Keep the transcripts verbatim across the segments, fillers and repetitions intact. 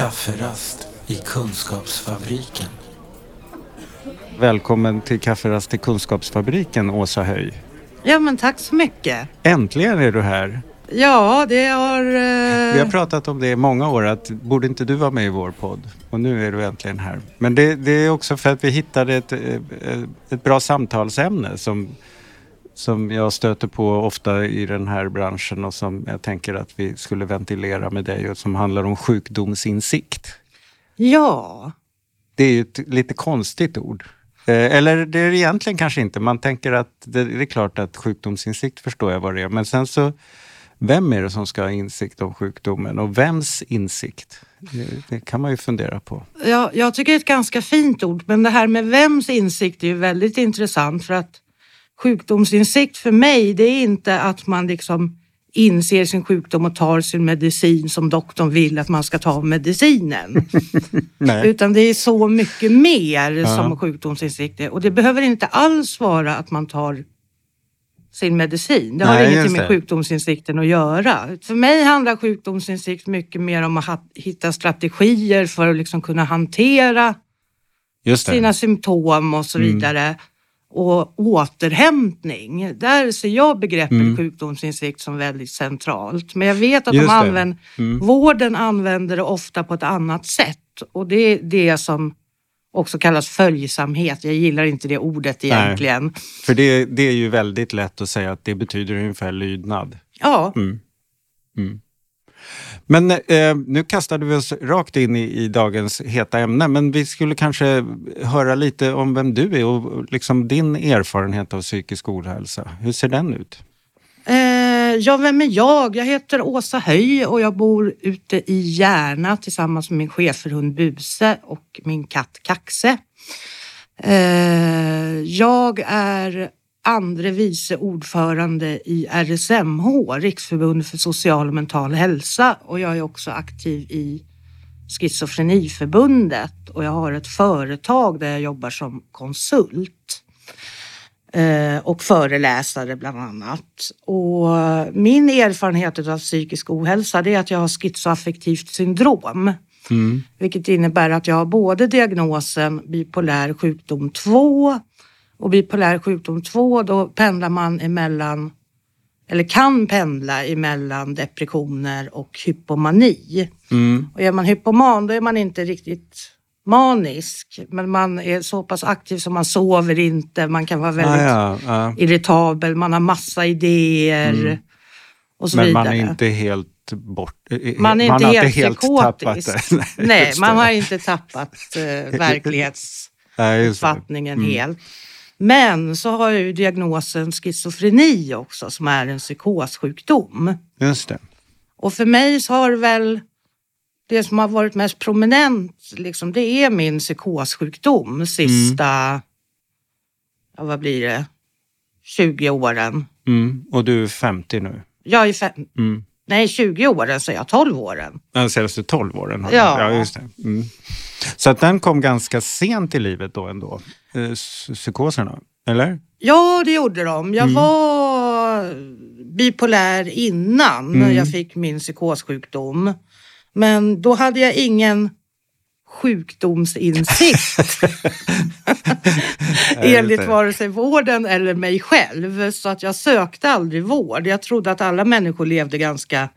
Kafferast i Kunskapsfabriken. Välkommen till Kafferast i Kunskapsfabriken, Åsa Höj. Ja, men tack så mycket. Äntligen är du här. Ja, det har... Eh... Vi har pratat om det i många år, att borde inte du vara med i vår podd? Och nu är du äntligen här. Men det, det är också för att vi hittade ett, ett bra samtalsämne som, som jag stöter på ofta i den här branschen och som jag tänker att vi skulle ventilera med dig och som handlar om sjukdomsinsikt. Ja. Det är ju ett lite konstigt ord. Eller det är egentligen kanske inte. Man tänker att det är klart att sjukdomsinsikt förstår jag vad det är. Men sen så, vem är det som ska ha insikt om sjukdomen och vems insikt? Det, det kan man ju fundera på. Ja, jag tycker det är ett ganska fint ord. Men det här med vems insikt är ju väldigt intressant. För att sjukdomsinsikt för mig, det är inte att man liksom inser sin sjukdom och tar sin medicin som doktorn vill att man ska ta medicinen. Nej. Utan det är så mycket mer ja. som sjukdomsinsikt är. Och det behöver inte alls vara att man tar sin medicin. Det har Nej, ingenting med det. sjukdomsinsikten att göra. För mig handlar sjukdomsinsikt mycket mer om att hitta strategier för att liksom kunna hantera just det. sina symptom och så vidare. Mm. Och återhämtning. Där ser jag begreppet mm. sjukdomsinsikt som väldigt centralt. Men jag vet att de använder, mm. vården använder det ofta på ett annat sätt. Och det är det som också kallas följsamhet. Jag gillar inte det ordet egentligen. Nej, för det, det är ju väldigt lätt att säga att det betyder ungefär lydnad. Ja. Mm. Mm. Men eh, nu kastade vi oss rakt in i, i dagens heta ämne, men vi skulle kanske höra lite om vem du är och liksom din erfarenhet av psykisk ohälsa. Hur ser den ut? Eh, ja, vem är jag? Jag heter Åsa Höj och jag bor ute i Järna tillsammans med min schäferhund Buse och min katt Kaxe. Eh, jag är andre vice ordförande i R S M H, Riksförbundet för social och mental hälsa. Och jag är också aktiv i Schizofreniförbundet. Och jag har ett företag där jag jobbar som konsult. Eh, och föreläsare bland annat. Och min erfarenhet av psykisk ohälsa är att jag har schizoaffektivt syndrom. Mm. Vilket innebär att jag har både diagnosen bipolär sjukdom två... Och bipolär sjukdom två, då pendlar man emellan, eller kan pendla emellan depressioner och hypomani. Mm. Och är man hypoman, då är man inte riktigt manisk. Men man är så pass aktiv som man sover inte, man kan vara väldigt ah, ja, ah. irritabel, man har massa idéer mm. och så Men vidare. Men man är inte helt... Bort. Man är inte man helt, inte helt tappat det. Nej, man har inte tappat eh, verklighetsuppfattningen mm. helt. Men så har jag ju diagnosen schizofreni också, som är en psykossjukdom. Just det. Och för mig så har väl det som har varit mest prominent, liksom, det är min psykossjukdom sista, mm. ja, vad blir det, tjugo åren. Mm. Och du är femtio nu? Jag är fem... Mm. Nej, tjugo åren, så jag tolv åren. Den senaste tolv åren. Har ja. ja, just det. Mm. Så att den kom ganska sent i livet då ändå, psykoserna, eller? Ja, det gjorde de. Jag mm. var bipolär innan mm. jag fick min psykossjukdom. Men då hade jag ingen sjukdomsinsikt. Enligt vare sig vården eller mig själv. Så att jag sökte aldrig vård. Jag trodde att alla människor levde ganska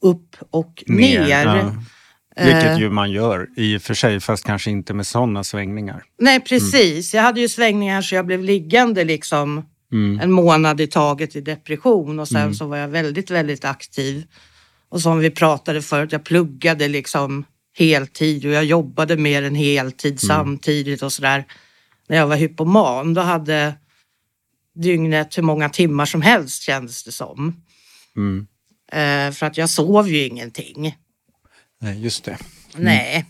upp och ner. ner ja. Vilket ju man gör i och för sig, fast kanske inte med sådana svängningar. Nej, precis. Mm. Jag hade ju svängningar så jag blev liggande liksom mm. en månad i taget i depression. Och sen mm. så var jag väldigt, väldigt aktiv. Och som vi pratade förut, jag pluggade liksom heltid och jag jobbade mer än heltid mm. samtidigt och sådär. När jag var hypoman, då hade dygnet hur många timmar som helst, kändes det som. Mm. Eh, för att jag sov ju ingenting. Nej, just det. Mm. Nej.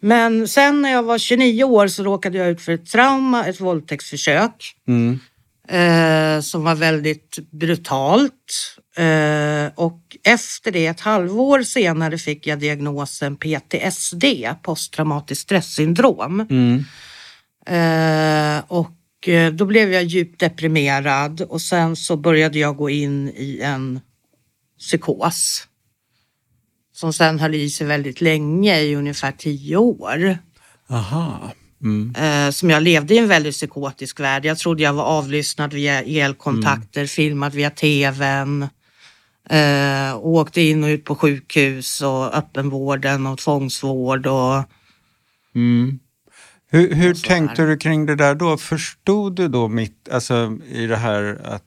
Men sen när jag var tjugonio år så råkade jag ut för ett trauma, ett våldtäktsförsök. Mm. Eh, som var väldigt brutalt. Eh, och efter det, ett halvår senare, fick jag diagnosen P T S D, posttraumatisk stresssyndrom. Mm. Eh, och då blev jag djupt deprimerad. Och sen så började jag gå in i en psykos. som sen höll i sig väldigt länge, i ungefär tio år. Aha. Mm. Eh, som jag levde i en väldigt psykotisk värld. Jag trodde jag var avlyssnad via elkontakter, mm. filmad via tvn. Eh, och åkte in och ut på sjukhus och öppenvården och tvångsvård och... Mm. Hur, hur tänkte du kring det där då? Förstod du då mitt, alltså i det här att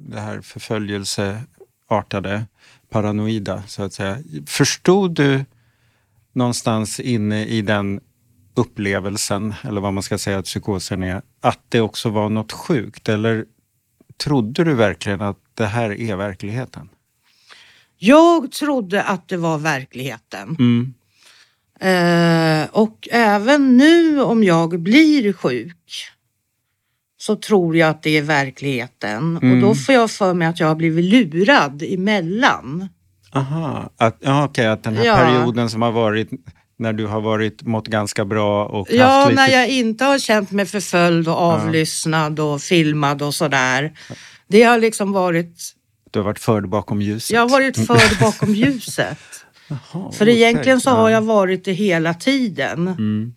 det här förföljelseartade, paranoida så att säga. Förstod du någonstans inne i den upplevelsen, eller vad man ska säga att psykosen är, att det också var något sjukt? Eller trodde du verkligen att det här är verkligheten? Jag trodde att det var verkligheten. Mm. Eh, och även nu om jag blir sjuk så tror jag att det är verkligheten. Mm. Och då får jag för mig att jag har blivit lurad emellan. Aha, att, ja, okej, att den här ja. perioden som har varit när du har varit mått ganska bra och ja, haft lite... när jag inte har känt mig förföljd och avlyssnad ja. och filmad och sådär. Det har liksom varit... Du har varit förd bakom ljuset. Jag har varit förd bakom ljuset. Aha, för egentligen så har jag varit det hela tiden. Mm.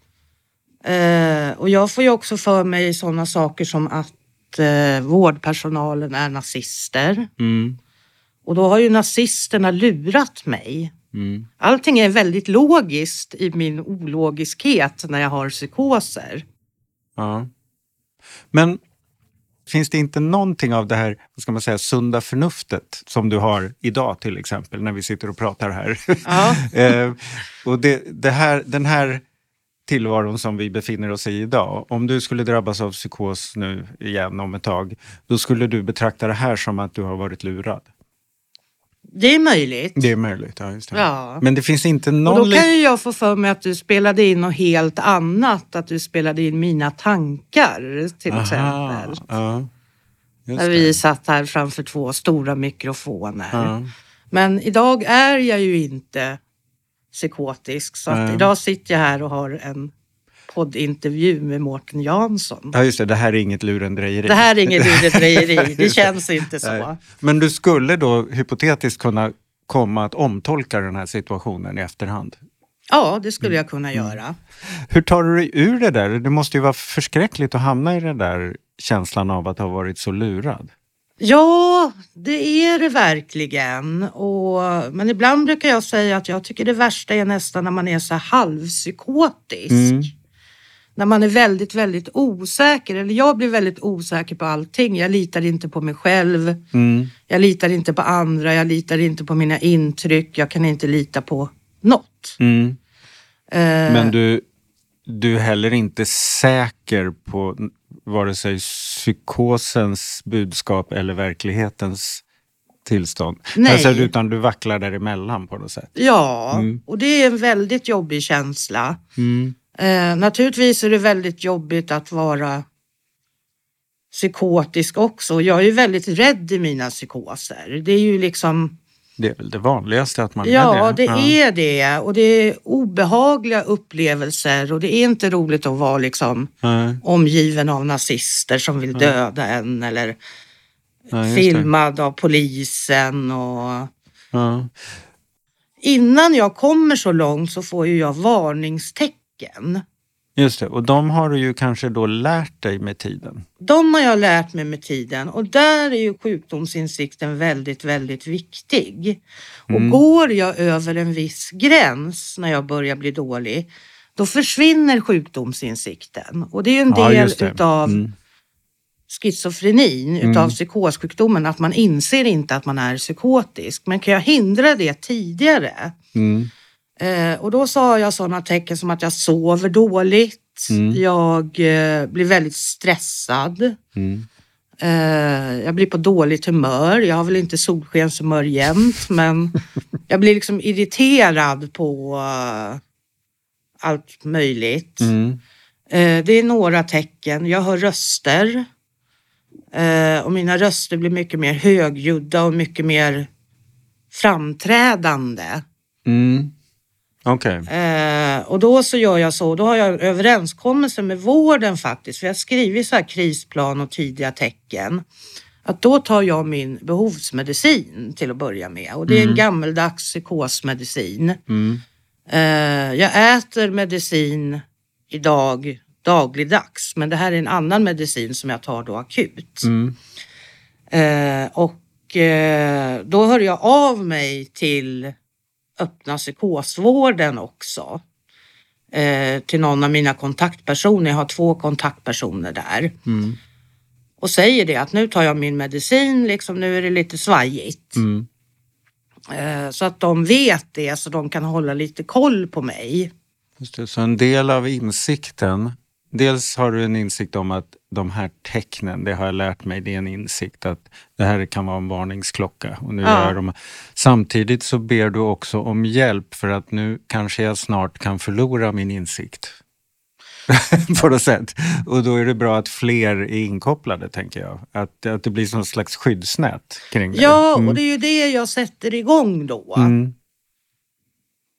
Eh, och jag får ju också för mig sådana saker som att eh, vårdpersonalen är nazister. Mm. Och då har ju nazisterna lurat mig. Mm. Allting är väldigt logiskt i min ologiskhet när jag har psykoser. Ja. Men finns det inte någonting av det här, vad ska man säga, sunda förnuftet som du har idag till exempel när vi sitter och pratar här? Ja. eh, och det, det här, den här tillvaron som vi befinner oss i idag, om du skulle drabbas av psykos nu igen om ett tag, då skulle du betrakta det här som att du har varit lurad? Det är möjligt. Det är möjligt, ja, just det. Ja. Men det finns inte någon... Och då kan ju jag få för mig att du spelade in något helt annat. Att du spelade in mina tankar, till Aha, exempel. Ja. Just När det. Vi satt här framför två stora mikrofoner. Ja. Men idag är jag ju inte psykotisk. Så att ja. idag sitter jag här och har en poddintervju med Mårten Jansson. Ja just det, det här är inget lurendrejeri. Det här är inget lurendrejeri, det känns inte så. Nej. Men du skulle då hypotetiskt kunna komma att omtolka den här situationen i efterhand? Ja, det skulle jag kunna mm. göra. Hur tar du dig ur det där? Det måste ju vara förskräckligt att hamna i den där känslan av att ha varit så lurad. Ja, det är det verkligen. Och, men ibland brukar jag säga att jag tycker det värsta är nästan när man är så halvpsykotisk. Mm. När man är väldigt, väldigt osäker. Eller jag blir väldigt osäker på allting. Jag litar inte på mig själv. Mm. Jag litar inte på andra. Jag litar inte på mina intryck. Jag kan inte lita på något. Mm. Eh, Men du, du är heller inte säker på vare sig psykosens budskap eller verklighetens tillstånd. Nej. Alltså, utan du vacklar däremellan på något sätt. Ja, mm. och det är en väldigt jobbig känsla. Mm. Eh, naturligtvis är det väldigt jobbigt att vara psykotisk också. Jag är ju väldigt rädd i mina psykoser. Det är ju liksom... Det är väl det vanligaste att man ja, är det. Ja, det är det. Och det är obehagliga upplevelser. Och det är inte roligt att vara liksom Nej. omgiven av nazister som vill Nej. döda en. Eller Nej, filmad av polisen. Och... Ja. Innan jag kommer så långt så får ju jag varningstecken. Just det, och de har du ju kanske då lärt dig med tiden. De har jag lärt mig med tiden och där är ju sjukdomsinsikten väldigt, väldigt viktig. Och mm. går jag över en viss gräns när jag börjar bli dålig, då försvinner sjukdomsinsikten. Och det är ju en ja, del utav mm. schizofrenin, utav mm. psykossjukdomen, att man inser inte att man är psykotisk. Men kan jag hindra det tidigare? Mm. Eh, och då sa jag sådana tecken som att jag sover dåligt, mm. jag eh, blir väldigt stressad, mm. eh, jag blir på dåligt humör, jag har väl inte solskenshumör jämt, men jag blir liksom irriterad på uh, allt möjligt. Mm. Eh, det är några tecken, jag hör röster eh, och mina röster blir mycket mer högljudda och mycket mer framträdande. Mm. Okay. Eh, och då så gör jag så, då har jag överenskommelser med vården faktiskt, för jag skriver så här krisplan och tidiga tecken Att då tar jag min behovsmedicin till att börja med. Och det är mm. en gammeldags psykosmedicin. Mm. Uh, jag äter medicin idag dagligdags. Men det här är en annan medicin som jag tar då akut. Mm. Uh, och uh, då hör jag av mig till öppna psykosvården också. Uh, till någon av mina kontaktpersoner. Jag har två kontaktpersoner där. Mm. Och säger det att nu tar jag min medicin, liksom nu är det lite svajigt. Mm. Eh, så att de vet det, så de kan hålla lite koll på mig. Just det, så en del av insikten, dels har du en insikt om att de här tecknen, det har jag lärt mig, det är en insikt att det här kan vara en varningsklocka. Och nu ja. Gör de, samtidigt så ber du också om hjälp för att nu kanske jag snart kan förlora min insikt. På något sätt. Och då är det bra att fler är inkopplade, tänker jag. Att, att det blir som slags skyddsnät kring det. Ja, mm. och det är ju det jag sätter igång då. Mm.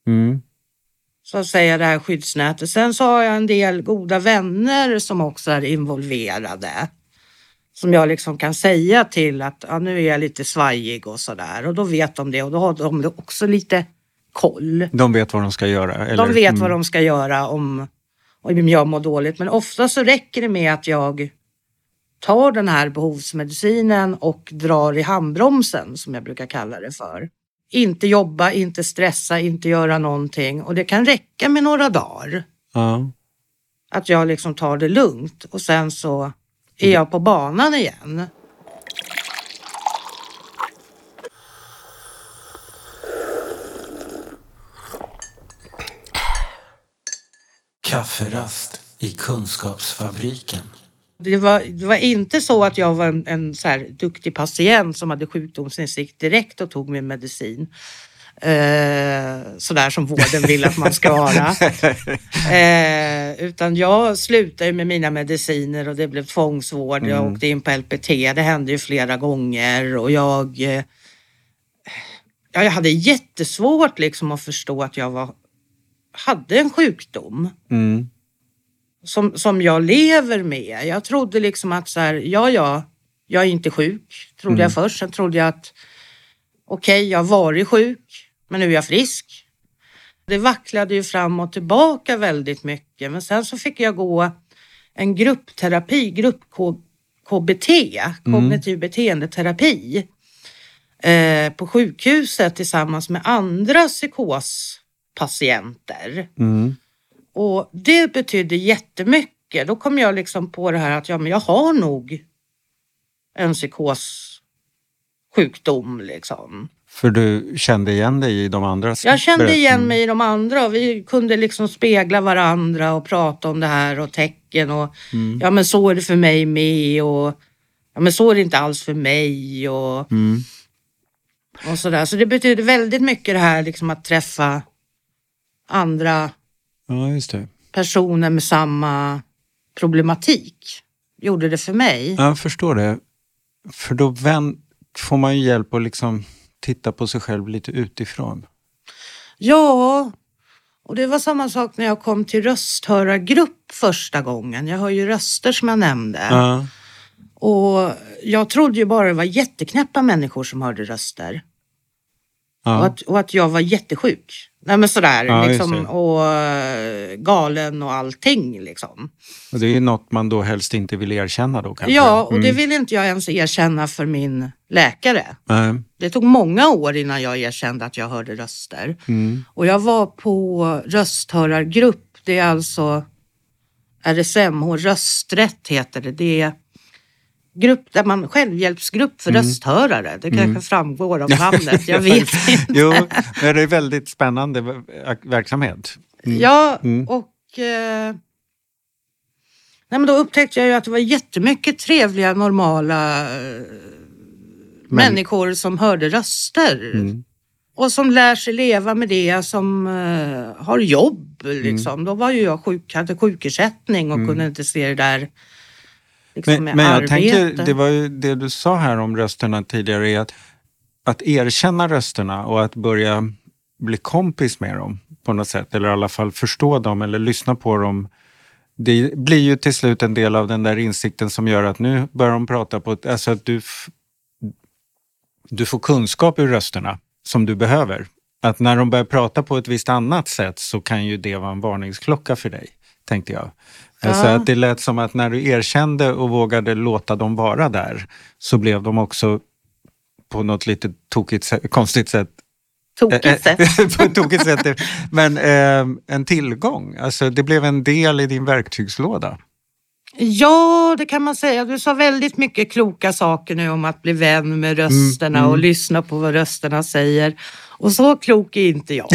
Mm. Så att säga, det här skyddsnätet. Sen så har jag en del goda vänner som också är involverade. Som jag liksom kan säga till att ja, nu är jag lite svajig och sådär. Och då vet de det, och då har de också lite koll. De vet vad de ska göra? Eller? De vet mm. vad de ska göra om... om jag mår dåligt. Men ofta så räcker det med att jag tar den här behovsmedicinen och drar i handbromsen, som jag brukar kalla det för. Inte jobba, inte stressa, inte göra någonting. Och det kan räcka med några dagar. Ja. Att jag liksom tar det lugnt. Och sen så är jag på banan igen. Kafferast i kunskapsfabriken. Det var, det var inte så att jag var en, en så här duktig patient som hade sjukdomsinsikt direkt och tog min medicin. Eh, sådär som vården vill att man ska vara. Eh, utan jag slutade med mina mediciner och det blev tvångsvård. Mm. Jag åkte in på L P T, det hände ju flera gånger. Och jag, eh, jag hade jättesvårt liksom att förstå att jag var... hade en sjukdom mm. som, som jag lever med. Jag trodde liksom att så här, ja, ja, jag är inte sjuk, trodde mm. jag först. Sen trodde jag att okej, okay, jag var sjuk, men nu är jag frisk. Det vacklade ju fram och tillbaka väldigt mycket. Men sen så fick jag gå en gruppterapi, grupp K B T, kognitiv mm. beteendeterapi, eh, på sjukhuset tillsammans med andra psykos. patienter. Mm. Och det betydde jättemycket. Då kom jag liksom på det här att ja, men jag har nog en psykossjukdom liksom. För du kände igen dig i de andra? Jag kände igen mig i de andra. Vi kunde liksom spegla varandra och prata om det här och tecken och mm. ja, men så är det för mig med, och ja, men så är det inte alls för mig och mm. och sådär. Så det betydde väldigt mycket det här liksom att träffa andra ja, just det. personer med samma problematik. Gjorde det för mig. Ja, jag förstår det. För då vän, får man ju hjälp att liksom titta på sig själv lite utifrån. Ja, och det var samma sak när jag kom till rösthörargrupp första gången. Jag hör ju röster som jag nämnde. Ja. Och jag trodde ju bara det var jätteknäppa människor som hörde röster. Ja. Och, att, och att jag var jättesjuk. Nej, men sådär, ja, liksom, och galen och allting liksom. Och det är ju något man då helst inte vill erkänna då kanske. Ja, och mm. det vill inte jag ens erkänna för min läkare. Nej. Det tog många år innan jag erkände att jag hörde röster. Mm. Och jag var på rösthörargrupp, det är alltså R S M H, rösträtt heter det. Det är grupp där man, självhjälpsgrupp för mm. rösthörare. Det kanske mm. framgår av namnet, jag vet inte. Jo, men det är väldigt spännande verksamhet. Mm. Ja, mm. och eh, nej, men då upptäckte jag ju att det var jättemycket trevliga, normala eh, människor som hörde röster. Mm. Och som lär sig leva med det, som eh, har jobb liksom. Mm. Då var ju jag sjuk, hade sjukersättning och mm. kunde inte se det där. Liksom men men jag tänker, det var ju det du sa här om rösterna tidigare, är att, att erkänna rösterna och att börja bli kompis med dem på något sätt. Eller i alla fall förstå dem eller lyssna på dem. Det blir ju till slut en del av den där insikten som gör att nu börjar de prata på ett, alltså att du f- du får kunskap ur rösterna som du behöver. Att när de börjar prata på ett visst annat sätt så kan ju det vara en varningsklocka för dig, tänkte jag. Ja. Så att det lät som att när du erkände och vågade låta dem vara där så blev de också på något lite tokigt, konstigt sätt Tokigt sätt. På ett tokigt sätt. Men eh, en tillgång. Alltså, det blev en del i din verktygslåda. Ja, det kan man säga. Du sa väldigt mycket kloka saker nu om att bli vän med rösterna mm. och lyssna på vad rösterna säger. Och så klok är inte jag.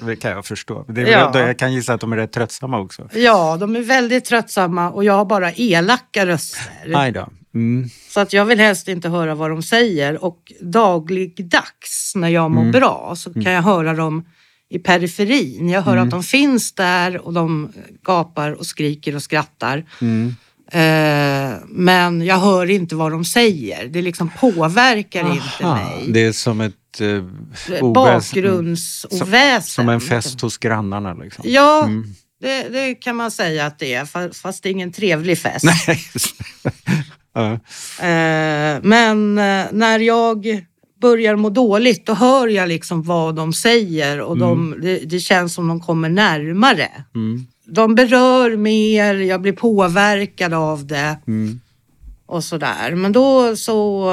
Det kan jag förstå. Det är, ja. Jag kan gissa att de är rätt tröttsamma också. Ja, de är väldigt tröttsamma och jag har bara elaka röster. Aj då. Mm. Så att jag vill helst inte höra vad de säger, och dagligdags när jag mår mm. bra så kan jag höra dem i periferin. Jag hör mm. att de finns där och de gapar och skriker och skrattar. Mm. Eh, men jag hör inte vad de säger. Det liksom påverkar Aha, inte mig. Det är som ett eh, bakgrundsoväsen. Som, som en fest hos grannarna. Liksom. Ja, mm. det, det kan man säga att det är. Fast det är ingen trevlig fest. Nej. Uh. Eh, men när jag börjar må dåligt då hör jag liksom vad de säger och mm. de, det, det känns som de kommer närmare. Mm. De berör mer, jag blir påverkad av det mm. och sådär. Men då så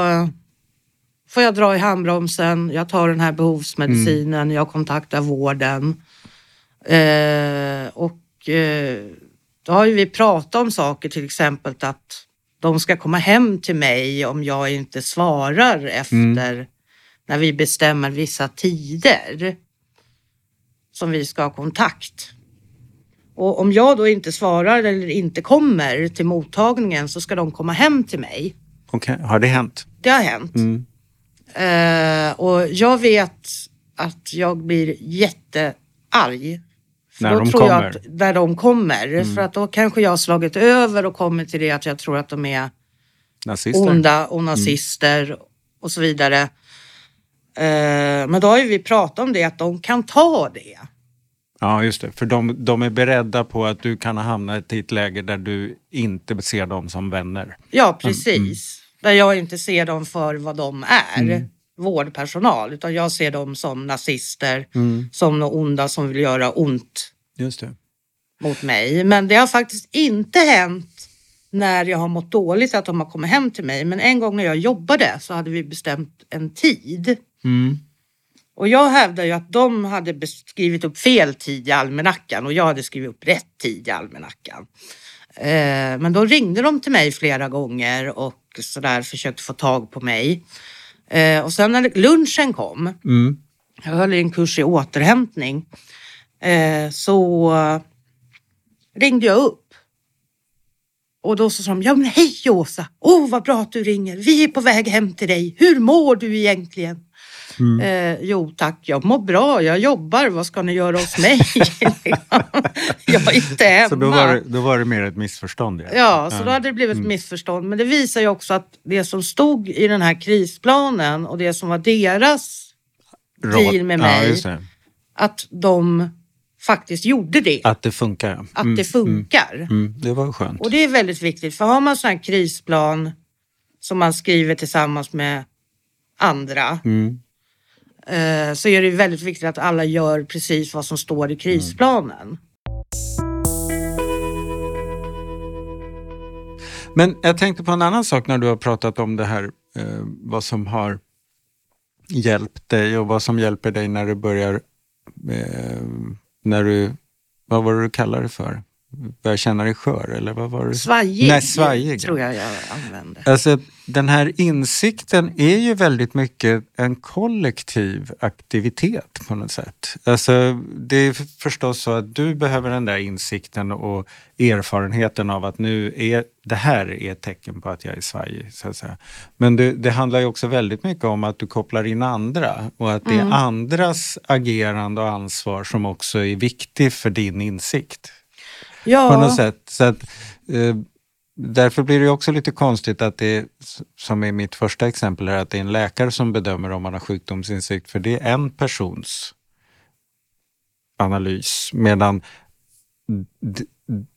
får jag dra i handbromsen, jag tar den här behovsmedicinen, mm. jag kontaktar vården eh, och eh, då har ju vi pratat om saker, till exempel att de ska komma hem till mig om jag inte svarar efter mm. när vi bestämmer vissa tider som vi ska ha kontakt. Och om jag då inte svarar eller inte kommer till mottagningen så ska de komma hem till mig. Okej, har det hänt? Det har hänt. Mm. Uh, och jag vet att jag blir jättearg. När de, tror jag att, när de kommer. Mm. För att då kanske jag har slagit över och kommit till det att jag tror att de är nazister. onda och nazister mm. och så vidare. Eh, men då har ju vi pratat om det, att de kan ta det. Ja, just det. För de, de är beredda på att du kan ha hamnat i ett läge där du inte ser dem som vänner. Ja, precis. Mm. Där jag inte ser dem för vad de är. Mm. Vårdpersonal, utan jag ser dem som nazister, mm. som några onda som vill göra ont Just det. mot mig. Men det har faktiskt inte hänt när jag har mått dåligt att de har kommit hem till mig. Men en gång när jag jobbade så hade vi bestämt en tid. Mm. Och jag hävdar ju att de hade skrivit upp fel tid i almanackan och jag hade skrivit upp rätt tid i almanackan. Eh, men då ringde de till mig flera gånger och sådär försökte få tag på mig. Eh, och sen när lunchen kom, mm. jag höll en kurs i återhämtning, eh, så ringde jag upp. Och då så sa de, ja men hej Åsa, åh oh, vad bra att du ringer, vi är på väg hem till dig, hur mår du egentligen? Mm. Eh, jo tack, jag mår bra, jag jobbar, vad ska ni göra hos mig? Jag är inte hemma. Så då var det, då var det mer ett missförstånd. Ja, ja så då hade det blivit ett mm. missförstånd. Men det visar ju också att det som stod i den här krisplanen och det som var deras deal med mig, ja, att de faktiskt gjorde det. Att det funkar. Mm. Att det funkar. Mm. Mm. Det var skönt. Och det är väldigt viktigt, för har man sån här krisplan som man skriver tillsammans med andra, mm. så är det väldigt viktigt att alla gör precis vad som står i krisplanen. Men jag tänkte på en annan sak när du har pratat om det här, vad som har hjälpt dig och vad som hjälper dig när du börjar, när du, vad var det du kallade det för? Börjar känna dig skör, eller vad var det? Svajig, Nej, svajig. tror jag jag använde. Alltså, den här insikten är ju väldigt mycket en kollektiv aktivitet på något sätt. Alltså, det är förstås så att du behöver den där insikten och erfarenheten av att nu är det här är ett tecken på att jag är svajig, så att säga. Men det, det handlar ju också väldigt mycket om att du kopplar in andra och att det mm. är andras agerande och ansvar som också är viktigt för din insikt. Ja. På något sätt. Så att, eh, därför blir det också lite konstigt att det, som är mitt första exempel här, att det är en läkare som bedömer om man har sjukdomsinsikt, för det är en persons analys, medan d-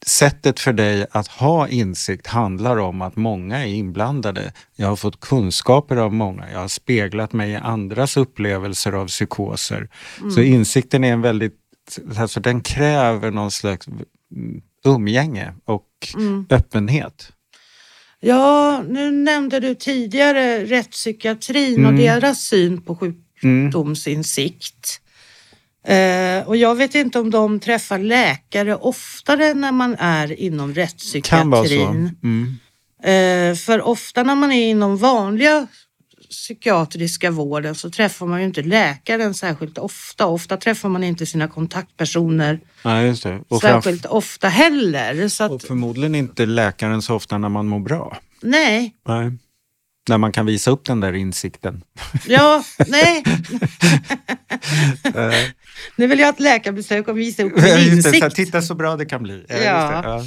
sättet för dig att ha insikt handlar om att många är inblandade. Jag har fått kunskaper av många. Jag har speglat mig i andras upplevelser av psykoser. Mm. Så insikten är en väldigt... Alltså den kräver någon slags umgänge och mm. öppenhet. Ja, nu nämnde du tidigare rättspsykiatrin mm. och deras syn på sjukdomsinsikt. Mm. Eh, och jag vet inte om de träffar läkare oftare när man är inom rättspsykiatrin. Kan vara så. Mm. Eh, för ofta när man är inom vanliga psykiatriska vården så träffar man ju inte läkaren särskilt ofta. Ofta träffar man inte sina kontaktpersoner ja, just det. Och särskilt framf- ofta heller. Så att... Och förmodligen inte läkaren så ofta när man mår bra. Nej. Nej. När man kan visa upp den där insikten. Ja, nej. Nu vill jag ha ett läkarbesök och visa upp min insikt. Så här, titta så bra det kan bli. Ja. Ja, ja.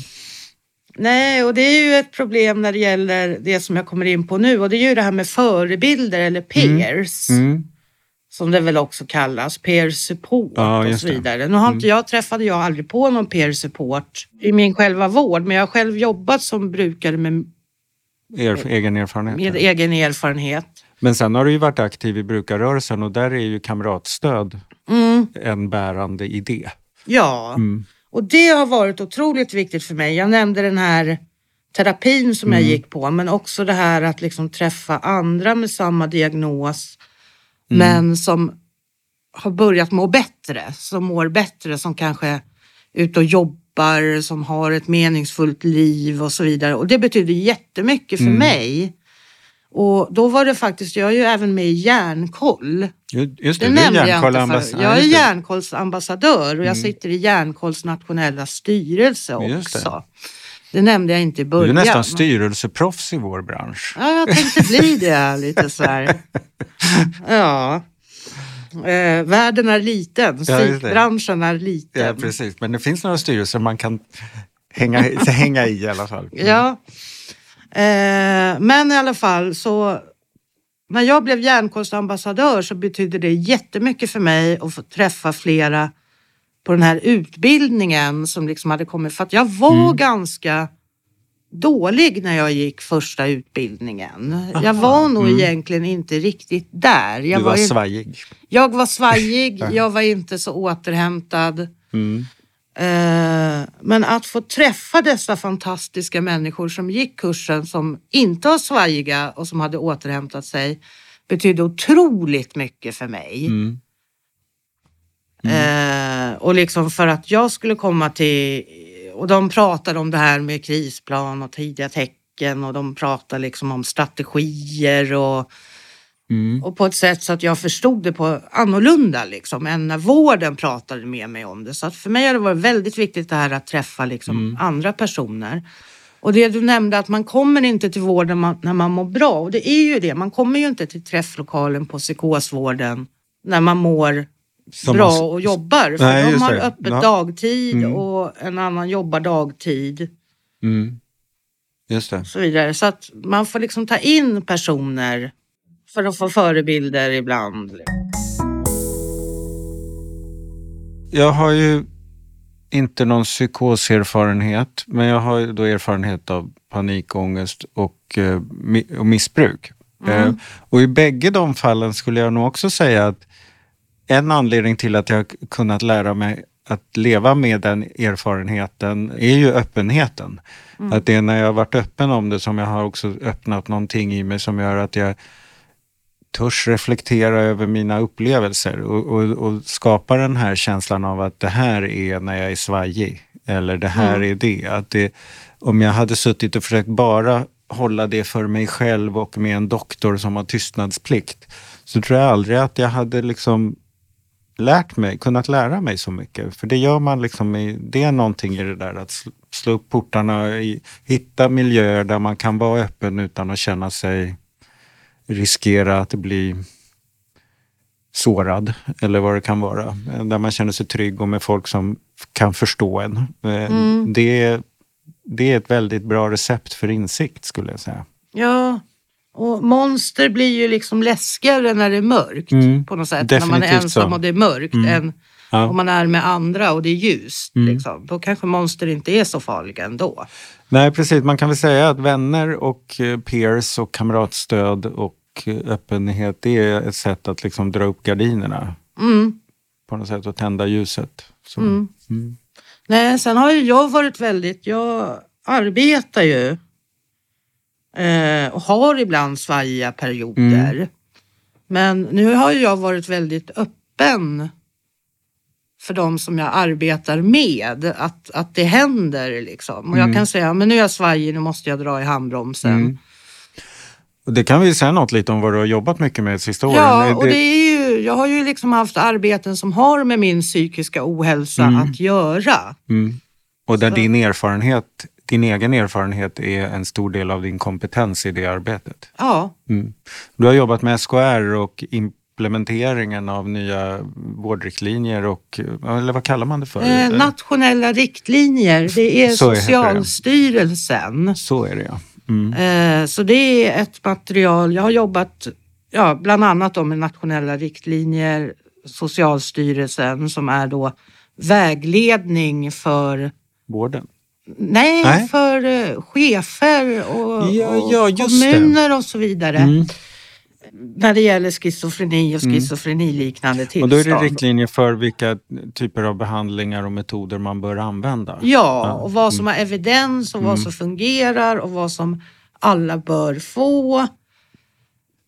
Nej, och det är ju ett problem när det gäller det som jag kommer in på nu. Och det är ju det här med förebilder eller peers. Mm. Mm. Som det väl också kallas. Peer support ja, och så vidare. Nu har inte jag, träffade jag aldrig på någon peer support i min själva vård. Men jag har själv jobbat som brukare med... Er, egen erfarenhet. Med egen erfarenhet. Men sen har du ju varit aktiv i brukarrörelsen och där är ju kamratstöd mm. en bärande idé. Ja, mm. och det har varit otroligt viktigt för mig. Jag nämnde den här terapin som mm. jag gick på, men också det här att liksom träffa andra med samma diagnos mm. men som har börjat må bättre, som mår bättre, som kanske är ute och jobbar, som har ett meningsfullt liv och så vidare. Och det betyder jättemycket för mm. mig. Och då var det faktiskt, jag är ju även med i järnkoll. Just det, det är järnkollambassadör. Jag är järnkollsambassadör och mm. jag sitter i järnkolls nationella styrelse också. Det nämnde jag inte i början. Du är nästan styrelseproffs i vår bransch. Ja, jag tänkte bli det lite så här. Ja. Eh, världen är liten, psykbranschen är liten. Ja, precis. Men det finns några styrelser man kan hänga, hänga i i alla fall. Mm. Ja, eh, men i alla fall så... När jag blev järnkonstambassadör så betydde det jättemycket för mig att få träffa flera på den här utbildningen som liksom hade kommit. För att jag var mm. ganska dålig när jag gick första utbildningen. Aha, jag var nog mm. egentligen inte riktigt där. Jag du var, var in... svajig. Jag var svajig, jag var inte så återhämtad. Mm. Eh, men att få träffa dessa fantastiska människor som gick kursen som inte var svajiga och som hade återhämtat sig betydde otroligt mycket för mig. Mm. Mm. Eh, och liksom för att jag skulle komma till... Och de pratar om det här med krisplan och tidiga tecken och de pratar liksom om strategier och, mm. och på ett sätt så att jag förstod det på annorlunda liksom än när vården pratade med mig om det. Så att för mig har det varit väldigt viktigt det här att träffa liksom mm. andra personer. Och det du nämnde att man kommer inte till vården man, när man mår bra och det är ju det. Man kommer ju inte till träfflokalen på psykosvården när man mår Som bra och jobbar. För nej, de har öppet ja. dagtid mm. och en annan jobbar dagtid. Mm. Just det. Så vidare. Så att man får liksom ta in personer för att få förebilder ibland. Jag har ju inte någon psykoserfarenhet, men jag har ju då erfarenhet av panikångest och, och missbruk. Mm. Och i bägge de fallen skulle jag nog också säga att en anledning till att jag kunnat lära mig att leva med den erfarenheten är ju öppenheten. Mm. Att det är när jag har varit öppen om det som jag har också öppnat någonting i mig som gör att jag törs reflektera över mina upplevelser och, och, och skapa den här känslan av att det här är när jag är svajig eller det här mm. är det. Att det. Om jag hade suttit och försökt bara hålla det för mig själv och med en doktor som har tystnadsplikt så tror jag aldrig att jag hade liksom lärt mig, kunnat lära mig så mycket. För det gör man liksom, i, det är någonting i det där att sl- slå upp portarna, i, hitta miljöer där man kan vara öppen utan att känna sig, riskera att bli sårad eller vad det kan vara. Där man känner sig trygg och med folk som kan förstå en. Mm. Det, det är ett väldigt bra recept för insikt skulle jag säga. Ja. Och monster blir ju liksom läskigare när det är mörkt mm, på något sätt. När man är ensam så. Och det är mörkt mm. än Ja. Om man är med andra och det är ljust, mm. liksom, då kanske monster inte är så farliga ändå. Nej, precis. Man kan väl säga att vänner och peers och kamratstöd och öppenhet, det är ett sätt att liksom dra upp gardinerna. Mm. På något sätt, att tända ljuset. Så. Mm. Mm. Nej, sen har ju jag varit väldigt... Jag arbetar ju eh, och har ibland svajiga perioder. Mm. Men nu har ju jag varit väldigt öppen för de som jag arbetar med. Att, att det händer liksom. Och mm. jag kan säga, men nu är jag svajig, nu måste jag dra i handbromsen. Mm. Det kan vi säga något lite om vad du har jobbat mycket med sista åren. Ja, och det är ju, jag har ju liksom haft arbeten som har med min psykiska ohälsa mm. att göra. Mm. Och där så. din erfarenhet, din egen erfarenhet är en stor del av din kompetens i det arbetet. Ja. Mm. Du har jobbat med S K R och implementeringen av nya vårdriktlinjer och, eller vad kallar man det för? Eh, nationella riktlinjer, det är så Socialstyrelsen. Är det. Så är det, ja. Mm. Så det är ett material, jag har jobbat ja, bland annat med nationella riktlinjer, Socialstyrelsen som är då vägledning för... Vården? Nej, Nej. för chefer och, ja, ja, och kommuner det. och så vidare. Mm. När det gäller schizofreni och schizofreniliknande tillstånd. Och då är det riktlinjer för vilka typer av behandlingar och metoder man bör använda. Ja, och vad som har evidens och mm. vad som fungerar och vad som alla bör få.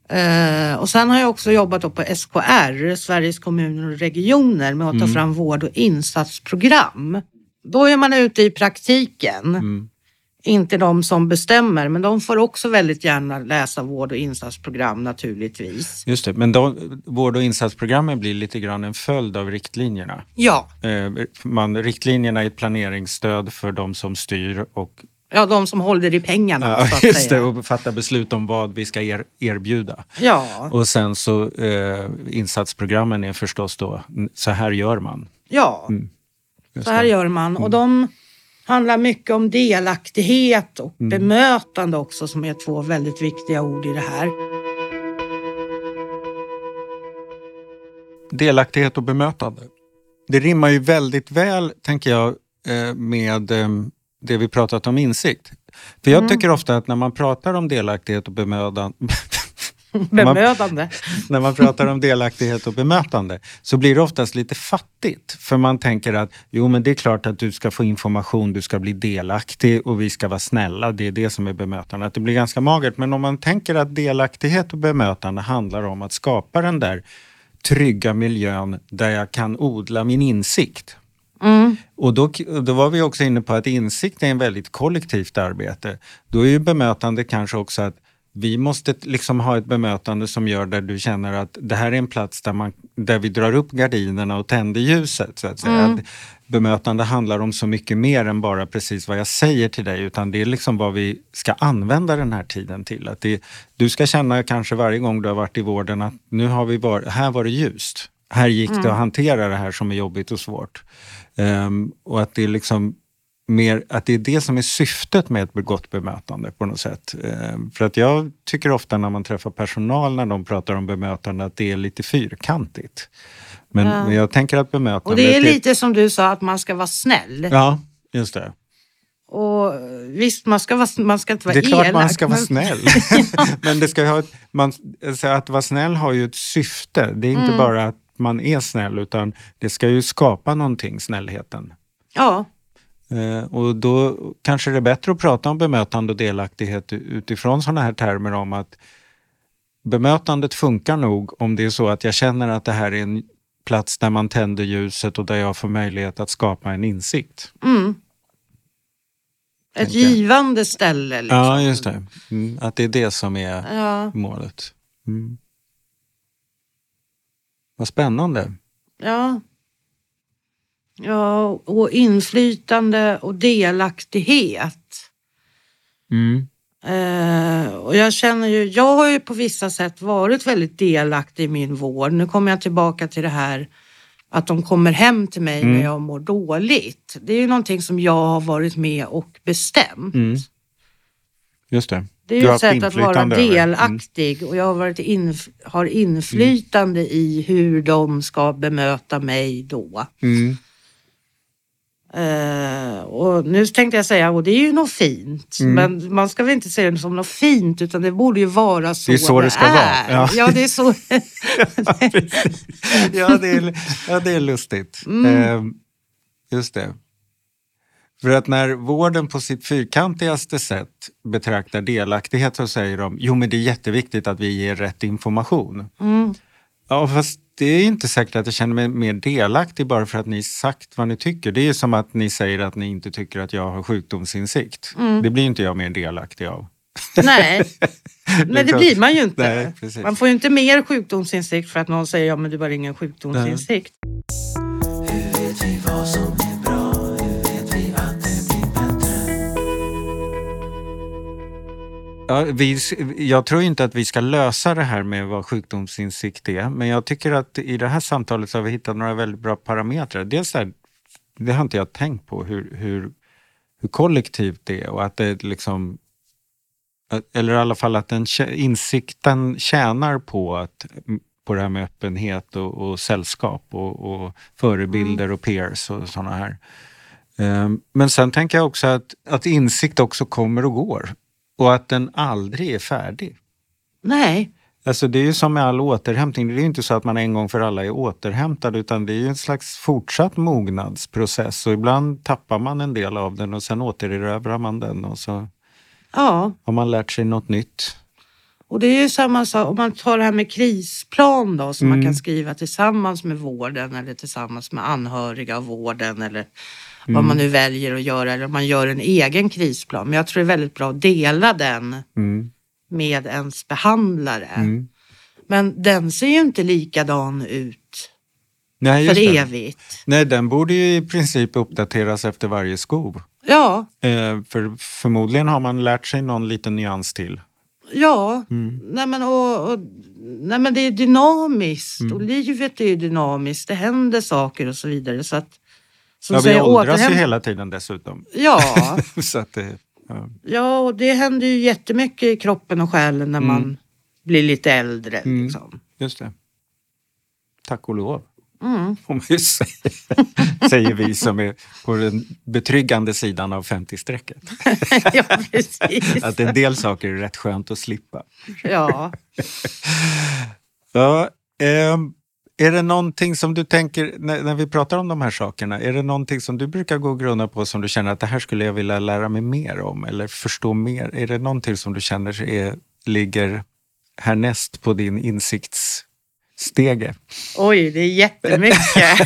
Eh, och sen har jag också jobbat på S K R, Sveriges kommuner och regioner, med att ta fram mm. vård- och insatsprogram. Då är man ute i praktiken. Mm. Inte de som bestämmer, men de får också väldigt gärna läsa vård- och insatsprogram naturligtvis. Just det, men de, vård- och insatsprogrammen blir lite grann en följd av riktlinjerna. Ja. Eh, man, riktlinjerna är ett planeringsstöd för de som styr och... Ja, de som håller i pengarna. Ja, så att just säga. Det, och fattar beslut om vad vi ska er, erbjuda. Ja. Och sen så eh, insatsprogrammen är förstås då, så här gör man. Ja, mm. så här det. gör man. Mm. Och de... handlar mycket om delaktighet och mm. bemötande också, som är två väldigt viktiga ord i det här. Delaktighet och bemötande. Det rimmar ju väldigt väl, tänker jag, med det vi pratat om insikt. För jag mm. tycker ofta att när man pratar om delaktighet och bemötande... Bemötande. När man, när man pratar om delaktighet och bemötande så blir det oftast lite fattigt. För man tänker att jo, men det är klart att du ska få information, du ska bli delaktig och vi ska vara snälla. Det är det som är bemötande. Att det blir ganska magert. Men om man tänker att delaktighet och bemötande handlar om att skapa den där trygga miljön där jag kan odla min insikt. Mm. Och då, då var vi också inne på att insikt är en väldigt kollektivt arbete. Då är ju bemötande kanske också att vi måste liksom ha ett bemötande som gör där du känner att det här är en plats där, man, där vi drar upp gardinerna och tänder ljuset. Så att säga. Mm. Att bemötande handlar om så mycket mer än bara precis vad jag säger till dig, utan det är liksom vad vi ska använda den här tiden till. Att det, du ska känna kanske varje gång du har varit i vården att nu har vi var, här var det ljust. Här gick mm. det att hantera det här som är jobbigt och svårt. Um, och att det är liksom... mer att det är det som är syftet med ett gott bemötande på något sätt. För att jag tycker ofta när man träffar personal när de pratar om bemötande att det är lite fyrkantigt. Men ja. jag tänker att bemötande... Och det är lite till... som du sa, att man ska vara snäll. Ja, just det. Och visst, man ska, vara, man ska inte vara elak. Det är klart elak, man ska men... vara snäll. Men det ska ha ett, man, att vara snäll har ju ett syfte. Det är inte mm. bara att man är snäll, utan det ska ju skapa någonting, snällheten. Ja. Och då kanske det är bättre att prata om bemötande och delaktighet utifrån sådana här termer om att bemötandet funkar nog om det är så att jag känner att det här är en plats där man tänder ljuset och där jag får möjlighet att skapa en insikt. Mm. Ett givande ställe. Liksom. Ja, just det. Mm, att det är det som är ja. målet. Mm. Vad spännande. Ja. Ja, och inflytande och delaktighet. Mm. Eh, och jag känner ju, jag har ju på vissa sätt varit väldigt delaktig i min vård. Nu kommer jag tillbaka till det här att de kommer hem till mig mm. när jag mår dåligt. Det är ju någonting som jag har varit med och bestämt. Mm. Just det. Det är ju ett sätt att vara delaktig. Mm. Och jag har, varit inf- har inflytande mm. i hur de ska bemöta mig då. Mm. Uh, och nu tänkte jag säga, och det är ju något fint. Mm. Men man ska väl inte se det som något fint, utan det borde ju vara så det är. Så det, det ska är. Vara. Ja. ja, det är så. ja, precis. Ja, det är, ja, det är lustigt. Mm. Uh, just det. För att när vården på sitt fyrkantigaste sätt betraktar delaktighet så säger de, jo men det är jätteviktigt att vi ger rätt information. Mm. Ja, fast det är inte säkert att jag känner mig mer delaktig bara för att ni sagt vad ni tycker. Det är ju som att ni säger att ni inte tycker att jag har sjukdomsinsikt. Mm. Det blir inte jag mer delaktig av. Nej, men det blir man ju inte. Nej, precis. Man får ju inte mer sjukdomsinsikt för att någon säger, ja men du har ingen sjukdomsinsikt. Hur vet vi vad som är bra? Hur vet vi att det blir bättre? Ja, vi, jag tror inte att vi ska lösa det här med vad sjukdomsinsikt är. Men jag tycker att i det här samtalet så har vi hittat några väldigt bra parametrar. Dels här, det har inte jag tänkt på hur, hur, hur kollektivt det är. Och att det liksom... Eller i alla fall att den insikten tjänar på, att, på det här med öppenhet och, och sällskap och, och förebilder och peers och sådana här. Um, men sen tänker jag också att, att insikt också kommer och går. Och att den aldrig är färdig. Nej. Alltså det är ju som med all återhämtning. Det är ju inte så att man en gång för alla är återhämtad, utan det är ju en slags fortsatt mognadsprocess. Och ibland tappar man en del av den och sen återerövrar man den och så... Ja. Har man lärt sig något nytt? Och det är ju samma sak, om man tar det här med krisplan då, som mm. man kan skriva tillsammans med vården eller tillsammans med anhöriga av vården eller mm. vad man nu väljer att göra, eller om man gör en egen krisplan. Men jag tror det är väldigt bra att dela den mm. med ens behandlare. Mm. Men den ser ju inte likadan ut. Nej, för evigt. Den. Nej, den borde ju i princip uppdateras efter varje skov. Ja. Eh, för förmodligen har man lärt sig någon liten nyans till. Ja, mm. nej, men, och, och, nej men det är dynamiskt. Mm. Och livet är ju dynamiskt. Det händer saker och så vidare. Så att, som ja, vi åldras återhämt... ju hela tiden dessutom. Ja. så att det, ja. ja, och det händer ju jättemycket i kroppen och själen när mm. man blir lite äldre. Mm. Liksom. Just det. Tack och lov. Mm. Säger, säger vi som är på den betryggande sidan av femtio-strecket. Ja, precis. Att en del saker är rätt skönt att slippa. Ja. Ja, eh, är det någonting som du tänker, när, när vi pratar om de här sakerna, är det någonting som du brukar gå och grunna på som du känner att det här skulle jag vilja lära mig mer om eller förstå mer? Är det någonting som du känner är, ligger härnäst på din insikts... stege. Oj, det är jättemycket.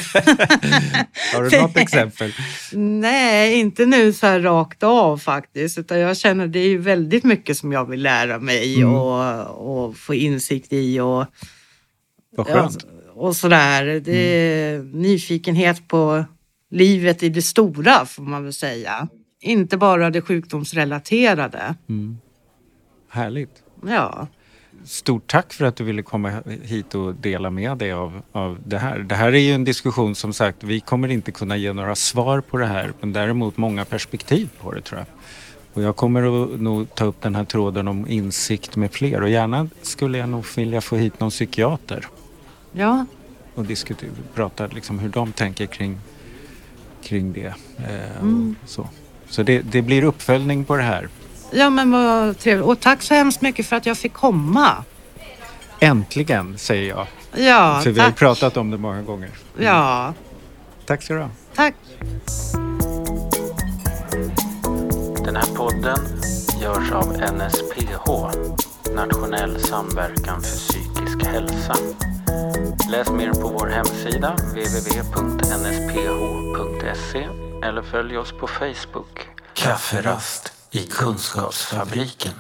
Har du något exempel? Nej, inte nu så här rakt av faktiskt. Utan jag känner det är väldigt mycket som jag vill lära mig mm. och, och få insikt i. Och, vad skönt. Och, och sådär. Det är mm. nyfikenhet på livet i det stora får man väl säga. Inte bara det sjukdomsrelaterade. Mm. Härligt. Ja. Stort tack för att du ville komma hit och dela med dig av, av det här. Det här är ju en diskussion, som sagt, vi kommer inte kunna ge några svar på det här, men däremot många perspektiv på det, tror jag. Och jag kommer att nog ta upp den här tråden om insikt med fler, och gärna skulle jag nog vilja få hit någon psykiater. Ja. Och diskutera, prata liksom hur de tänker kring, kring det. Eh, mm. Så, så det, det blir uppföljning på det här. Ja, men vad trevligt. Och tack så hemskt mycket för att jag fick komma. Äntligen, säger jag. Ja, för tack. Vi har pratat om det många gånger. Mm. Ja. Tack så bra. Tack. Den här podden görs av N S P H, Nationell samverkan för psykisk hälsa. Läs mer på vår hemsida w w w punkt n s p h punkt s e eller följ oss på Facebook. Kafferast i Kunskapsfabriken.